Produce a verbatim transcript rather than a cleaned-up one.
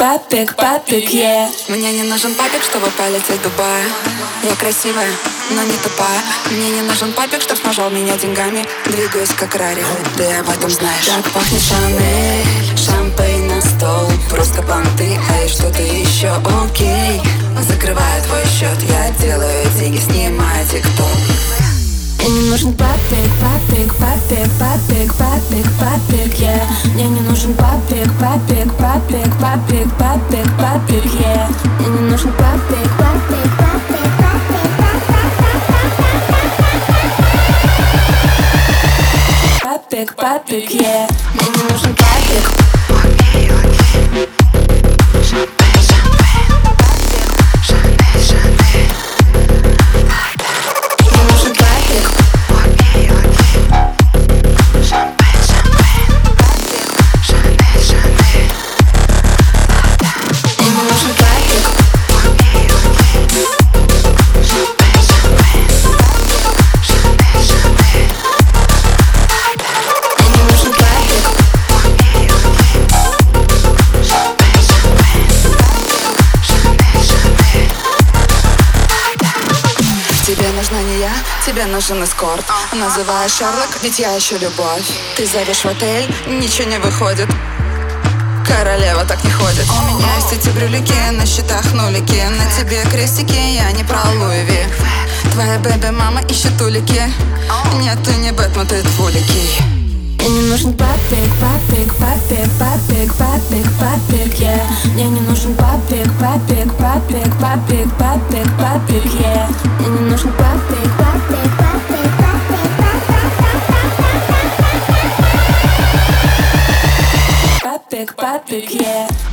Папик, папик, yeah. Мне не нужен папик, чтобы полететь в Дубай. Я красивая, но не тупая. Мне не нужен папик, чтоб снажал меня деньгами. Двигаюсь как Рари, ты об этом знаешь. Так пахнет Шанель, шампейн на стол. Просто понты, ай, что-то еще, окей. Закрываю твой счет, я делаю деньги, снимаю тикток. Мне не нужен папик, папик, папик, папик, папик, папик, yeah. Мне не нужен папик, папик, папик, папик, папик, папик, yeah. Мне не нужен папик, папик, папик, папик, папик, папик, папик, yeah. Мне не нужен папик. Тебе нужна не я, тебе нужен эскорт. Называешь Шерлок, ведь я ищу любовь. Ты зовешь в отель, ничего не выходит. Королева так не ходит. У меня есть эти брюлики, на счетах нулики. На тебе крестики, я не про Луи Ви. Твоя бэби-мама ищет улики. Нет, ты не Бэтмен, ты двуликий. Мне не нужен папик, папик, папик, папик, папик, папик, yeah. Мне не нужен папик, папик, папик, папик, папик, папик, yeah. Мне не нужен папик, папик, папик, папик, папик, папик, папик, папик, yeah.